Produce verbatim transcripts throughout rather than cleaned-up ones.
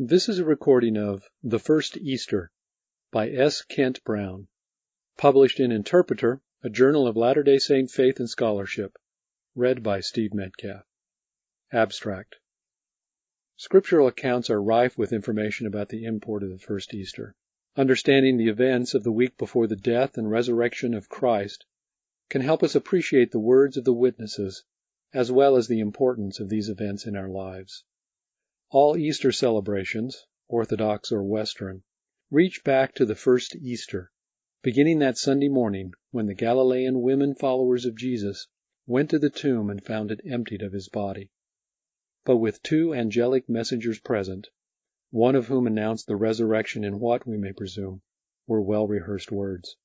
This is a recording of The First Easter by S. Kent Brown, published in Interpreter, a journal of Latter-day Saint faith and scholarship, read by Steve Metcalf. Abstract. Scriptural accounts are rife with information about the import of the first Easter. Understanding the events of the week before the death and resurrection of Christ can help us appreciate the words of the witnesses as well as the importance of these events in our lives. All Easter celebrations, Orthodox or Western, reach back to the first Easter, beginning that Sunday morning when the Galilean women followers of Jesus went to the tomb and found it emptied of his body. But with two angelic messengers present, one of whom announced the resurrection in what, we may presume, were well-rehearsed words.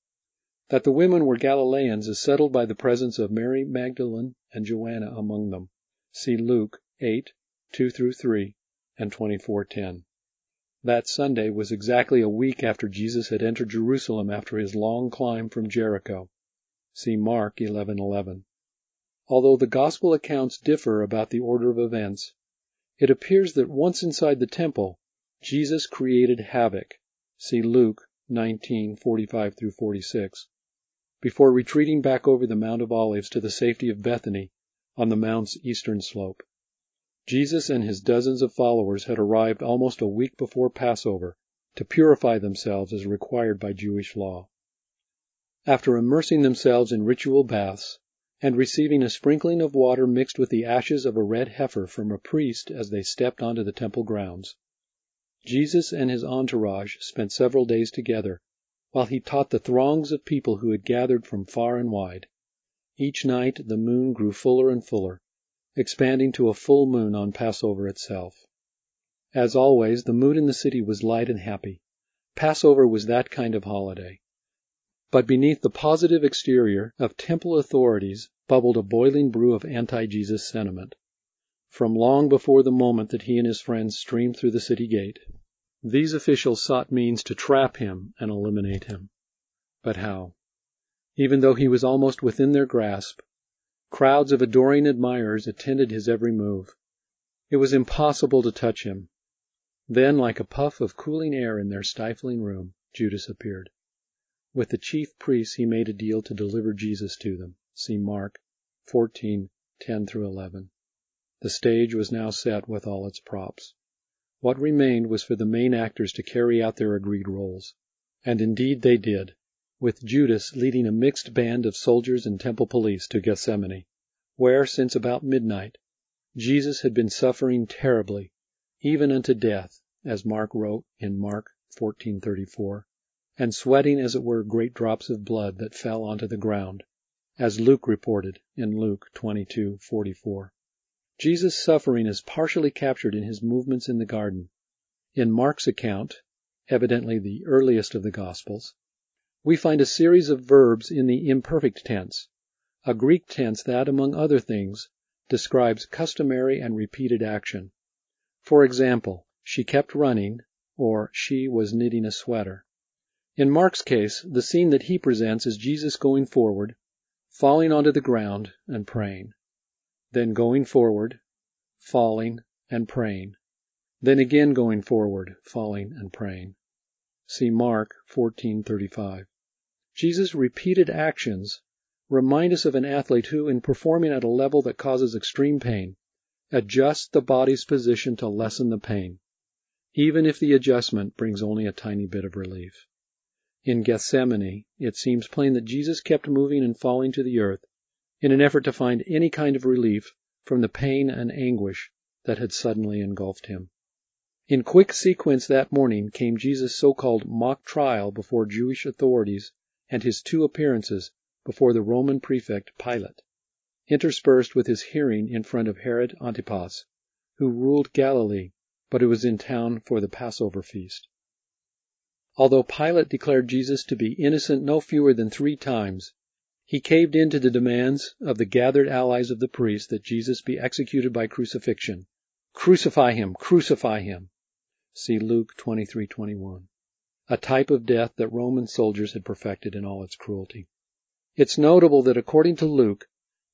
That the women were Galileans is settled by the presence of Mary Magdalene and Joanna among them. See Luke eight, two through three. And twenty-four ten. That Sunday was exactly a week after Jesus had entered Jerusalem after his long climb from Jericho. See Mark eleven eleven. Although the Gospel accounts differ about the order of events, it appears that once inside the temple, Jesus created havoc. See Luke nineteen forty-five through forty-six. Before retreating back over the Mount of Olives to the safety of Bethany on the Mount's eastern slope. Jesus and his dozens of followers had arrived almost a week before Passover to purify themselves as required by Jewish law. After immersing themselves in ritual baths and receiving a sprinkling of water mixed with the ashes of a red heifer from a priest as they stepped onto the temple grounds, Jesus and his entourage spent several days together while he taught the throngs of people who had gathered from far and wide. Each night the moon grew fuller and fuller, expanding to a full moon on Passover itself. As always, the mood in the city was light and happy. Passover was that kind of holiday. But beneath the positive exterior of temple authorities bubbled a boiling brew of anti-Jesus sentiment, from long before the moment that he and his friends streamed through the city gate. These officials sought means to trap him and eliminate him. But how? Even though he was almost within their grasp, crowds of adoring admirers attended his every move. It was impossible to touch him. Then, like a puff of cooling air in their stifling room, Judas appeared. With the chief priests he made a deal to deliver Jesus to them. See Mark fourteen ten through eleven. The stage was now set with all its props. What remained was for the main actors to carry out their agreed roles. And indeed they did, with Judas leading a mixed band of soldiers and temple police to Gethsemane, where, since about midnight, Jesus had been suffering terribly, even unto death, as Mark wrote in Mark fourteen thirty-four, and sweating as it were great drops of blood that fell onto the ground, as Luke reported in Luke twenty-two forty-four. Jesus' suffering is partially captured in his movements in the garden. In Mark's account, evidently the earliest of the Gospels, we find a series of verbs in the imperfect tense, a Greek tense that, among other things, describes customary and repeated action. For example, she kept running, or she was knitting a sweater. In Mark's case, the scene that he presents is Jesus going forward, falling onto the ground, and praying. Then going forward, falling, and praying. Then again going forward, falling, and praying. See Mark fourteen thirty-five. Jesus' repeated actions remind us of an athlete who, in performing at a level that causes extreme pain, adjusts the body's position to lessen the pain, even if the adjustment brings only a tiny bit of relief. In Gethsemane, it seems plain that Jesus kept moving and falling to the earth in an effort to find any kind of relief from the pain and anguish that had suddenly engulfed him. In quick sequence that morning came Jesus' so-called mock trial before Jewish authorities and his two appearances before the Roman prefect Pilate, interspersed with his hearing in front of Herod Antipas, who ruled Galilee, but who was in town for the Passover feast. Although Pilate declared Jesus to be innocent no fewer than three times, he caved in to the demands of the gathered allies of the priests that Jesus be executed by crucifixion. Crucify him! Crucify him! See Luke twenty-three twenty-one. A type of death that Roman soldiers had perfected in all its cruelty. It's notable that according to Luke,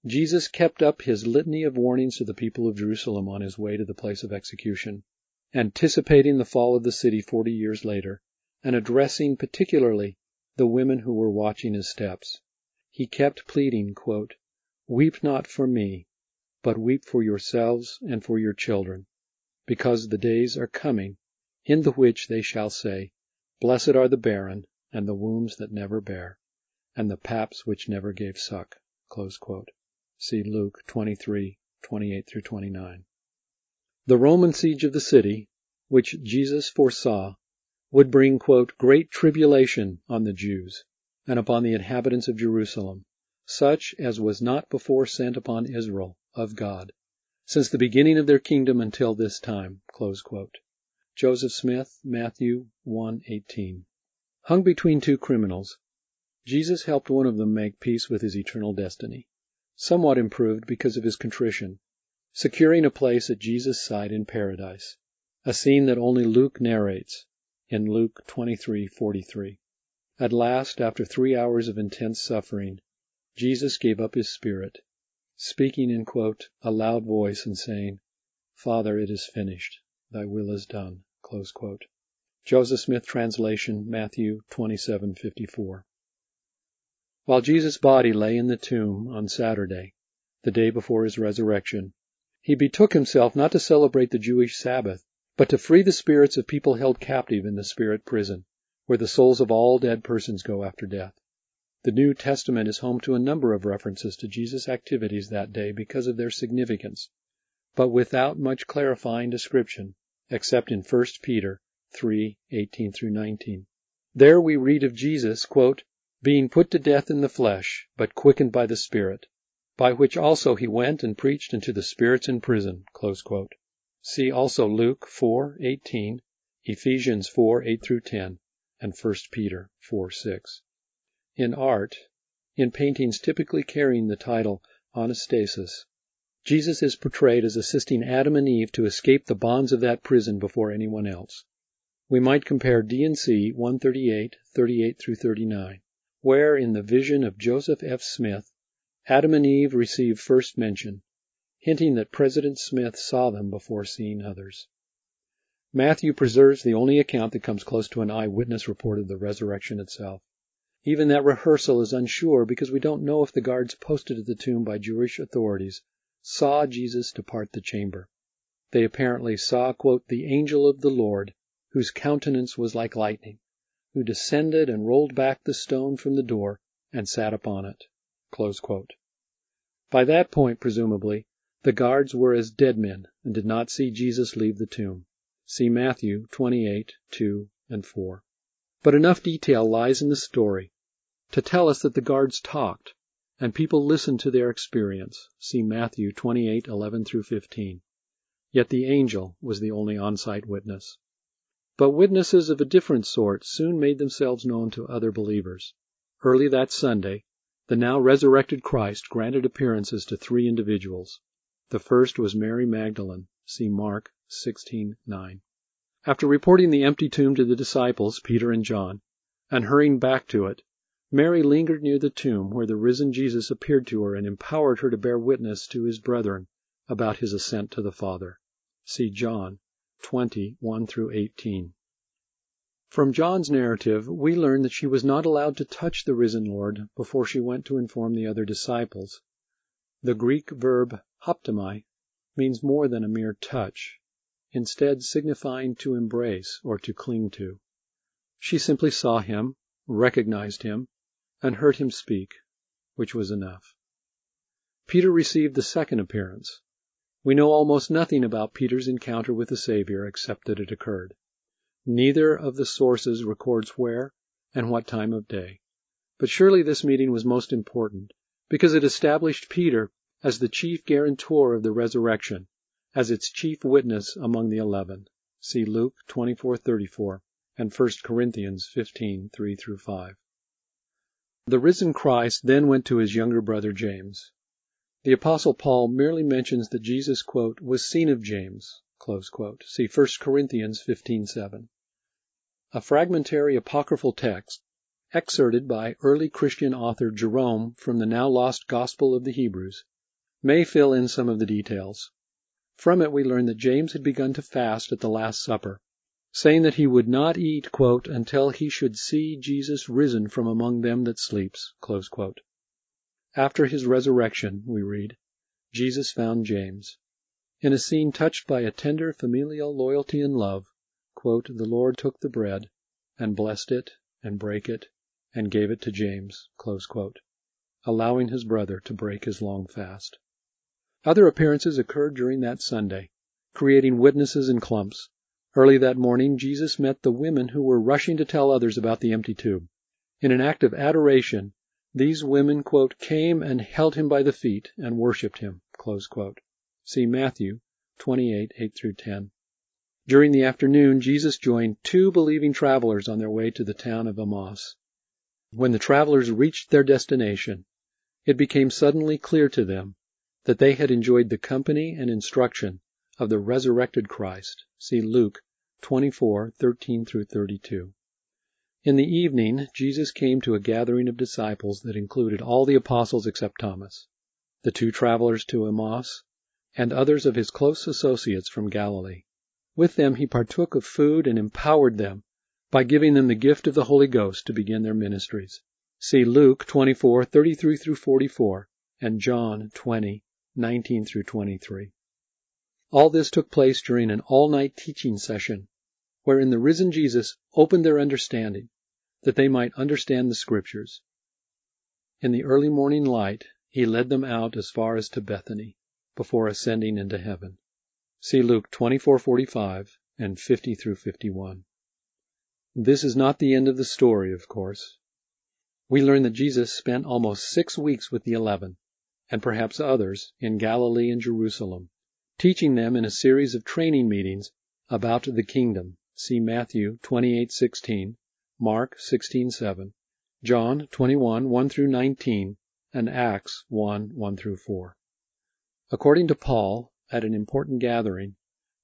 Jesus kept up his litany of warnings to the people of Jerusalem on his way to the place of execution, anticipating the fall of the city forty years later, and addressing particularly the women who were watching his steps. He kept pleading, quote, "Weep not for me, but weep for yourselves and for your children, because the days are coming, in the which they shall say, Blessed are the barren, and the wombs that never bear, and the paps which never gave suck." Close quote. See Luke twenty-three, twenty-eight through twenty-nine. The Roman siege of the city, which Jesus foresaw, would bring, quote, "great tribulation on the Jews and upon the inhabitants of Jerusalem, such as was not before sent upon Israel of God, since the beginning of their kingdom until this time." Close quote. Joseph Smith, Matthew one eighteen. Hung between two criminals, Jesus helped one of them make peace with his eternal destiny, somewhat improved because of his contrition, securing a place at Jesus' side in paradise, a scene that only Luke narrates in Luke twenty-three forty-three. At last, after three hours of intense suffering, Jesus gave up his spirit, speaking in, quote, "a loud voice and saying, Father, it is finished. Thy will is done." Close quote. Joseph Smith translation, Matthew twenty-seven fifty-four. While Jesus' body lay in the tomb on Saturday, the day before his resurrection, he betook himself not to celebrate the Jewish Sabbath, but to free the spirits of people held captive in the spirit prison, where the souls of all dead persons go after death. The New Testament is home to a number of references to Jesus' activities that day because of their significance, but without much clarifying description, except in First Peter three eighteen through nineteen. There we read of Jesus, quote, "being put to death in the flesh, but quickened by the Spirit, by which also he went and preached unto the spirits in prison." Close quote. See also Luke four eighteen, Ephesians four eight through ten, and First Peter four six. In art, in paintings typically carrying the title Anastasis, Jesus is portrayed as assisting Adam and Eve to escape the bonds of that prison before anyone else. We might compare D and C one thirty-eight, thirty-eight through thirty-nine. Where, in the vision of Joseph F. Smith, Adam and Eve receive first mention, hinting that President Smith saw them before seeing others. Matthew preserves the only account that comes close to an eyewitness report of the resurrection itself. Even that rehearsal is unsure because we don't know if the guards posted at the tomb by Jewish authorities saw Jesus depart the chamber. They apparently saw, quote, "the angel of the Lord, whose countenance was like lightning, who descended and rolled back the stone from the door and sat upon it." Close quote. By that point, presumably, the guards were as dead men and did not see Jesus leave the tomb. See Matthew twenty-eight, two and four. But enough detail lies in the story to tell us that the guards talked and people listened to their experience. See Matthew twenty-eight, eleven through fifteen. Yet the angel was the only on-site witness. But witnesses of a different sort soon made themselves known to other believers. Early that Sunday, the now resurrected Christ granted appearances to three individuals. The first was Mary Magdalene. See Mark sixteen nine. After reporting the empty tomb to the disciples, Peter and John, and hurrying back to it, Mary lingered near the tomb where the risen Jesus appeared to her and empowered her to bear witness to his brethren about his ascent to the Father. See John twenty, one through eighteen. From John's narrative, we learn that she was not allowed to touch the risen Lord before she went to inform the other disciples. The Greek verb haptomai means more than a mere touch, instead signifying to embrace or to cling to. She simply saw him, recognized him, and heard him speak, which was enough. Peter received the second appearance. We know almost nothing about Peter's encounter with the Savior except that it occurred. Neither of the sources records where and what time of day. But surely this meeting was most important because it established Peter as the chief guarantor of the resurrection, as its chief witness among the eleven. See Luke twenty-four thirty-four and First Corinthians fifteen, three through five. The risen Christ then went to his younger brother James. The Apostle Paul merely mentions that Jesus, quote, "was seen of James," close quote. See First Corinthians fifteen seven. A fragmentary apocryphal text, excerpted by early Christian author Jerome from the now lost Gospel of the Hebrews, may fill in some of the details. From it we learn that James had begun to fast at the Last Supper, saying that he would not eat, quote, until he should see Jesus risen from among them that sleeps, close quote. After his resurrection, we read, Jesus found James. In a scene touched by a tender familial loyalty and love, quote, the Lord took the bread and blessed it and brake it and gave it to James, close quote, allowing his brother to break his long fast. Other appearances occurred during that Sunday, creating witnesses in clumps. Early that morning, Jesus met the women who were rushing to tell others about the empty tomb. In an act of adoration, these women, quote, came and held him by the feet and worshipped him, close quote. See Matthew twenty-eight, eight through ten. During the afternoon, Jesus joined two believing travelers on their way to the town of Emmaus. When the travelers reached their destination, it became suddenly clear to them that they had enjoyed the company and instruction of the resurrected Christ. See Luke twenty-four, thirteen through thirty-two. In the evening, Jesus came to a gathering of disciples that included all the apostles except Thomas, the two travelers to Emmaus, and others of his close associates from Galilee. With them he partook of food and empowered them by giving them the gift of the Holy Ghost to begin their ministries. See Luke twenty-four, thirty-three through forty-four, and John twenty, nineteen through twenty-three. All this took place during an all-night teaching session, wherein the risen Jesus opened their understanding, that they might understand the Scriptures. In the early morning light, he led them out as far as to Bethany, before ascending into heaven. See Luke twenty-four, forty-five and fifty through fifty-one. This is not the end of the story, of course. We learn that Jesus spent almost six weeks with the eleven, and perhaps others, in Galilee and Jerusalem, teaching them in a series of training meetings about the kingdom. See Matthew twenty-eight, sixteen, Mark sixteen, seven, John twenty-one, one through nineteen, and Acts one, one through four. According to Paul, at an important gathering,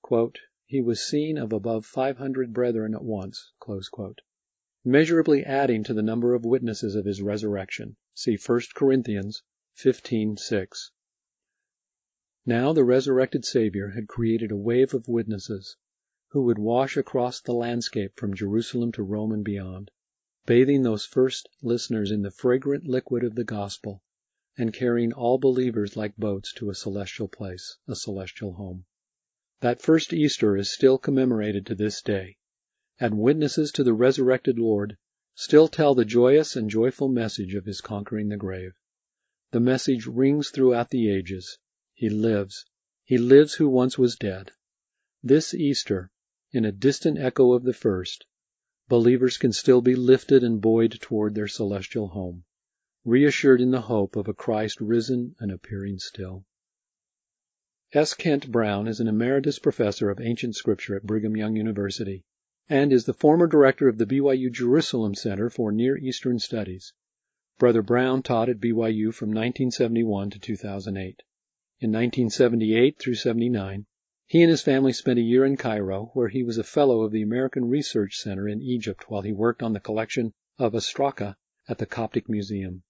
quote, he was seen of above five hundred brethren at once, close quote, measurably adding to the number of witnesses of his resurrection. See First Corinthians fifteen, six. Now the resurrected Savior had created a wave of witnesses who would wash across the landscape from Jerusalem to Rome and beyond, bathing those first listeners in the fragrant liquid of the gospel and carrying all believers like boats to a celestial place, a celestial home. That first Easter is still commemorated to this day, and witnesses to the resurrected Lord still tell the joyous and joyful message of his conquering the grave. The message rings throughout the ages. He lives. He lives who once was dead. This Easter, in a distant echo of the first, believers can still be lifted and buoyed toward their celestial home, reassured in the hope of a Christ risen and appearing still. S. Kent Brown is an emeritus professor of ancient scripture at Brigham Young University and is the former director of the B Y U Jerusalem Center for Near Eastern Studies. Brother Brown taught at B Y U from nineteen seventy-one to two thousand eight. In nineteen seventy-eight through seventy-nine, he and his family spent a year in Cairo, where he was a fellow of the American Research Center in Egypt while he worked on the collection of Ostraka at the Coptic Museum.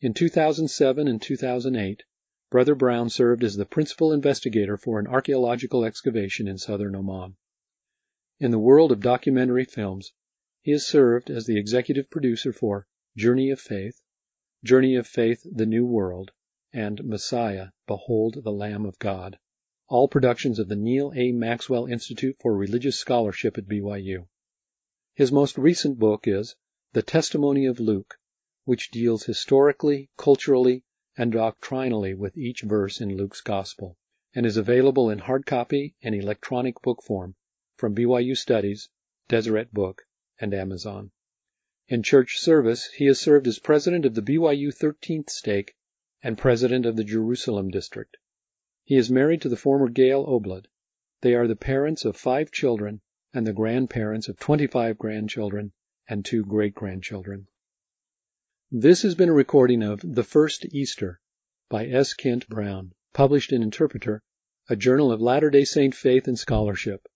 In two thousand seven and two thousand eight, Brother Brown served as the principal investigator for an archaeological excavation in southern Oman. In the world of documentary films, he has served as the executive producer for Journey of Faith, Journey of Faith, The New World, and Messiah, Behold the Lamb of God, all productions of the Neil A. Maxwell Institute for Religious Scholarship at B Y U. His most recent book is The Testimony of Luke, which deals historically, culturally, and doctrinally with each verse in Luke's Gospel, and is available in hard copy and electronic book form from B Y U Studies, Deseret Book, and Amazon. In church service, he has served as president of the B Y U thirteenth Stake and president of the Jerusalem District. He is married to the former Gail Oblad. They are the parents of five children and the grandparents of twenty-five grandchildren and two great-grandchildren. This has been a recording of The First Easter by S. Kent Brown, published in Interpreter, a Journal of Latter-day Saint Faith and Scholarship,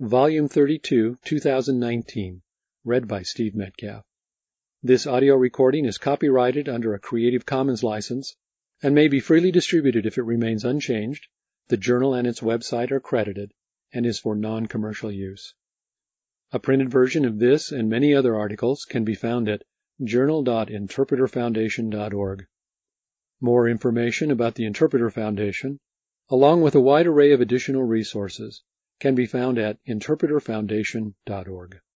Volume thirty-two, two thousand nineteen, read by Steve Metcalf. This audio recording is copyrighted under a Creative Commons license and may be freely distributed if it remains unchanged The journal and its website are credited and is for non-commercial use. A printed version of this and many other articles can be found at journal dot interpreter foundation dot org. More information about the Interpreter Foundation, along with a wide array of additional resources, can be found at interpreter foundation dot org.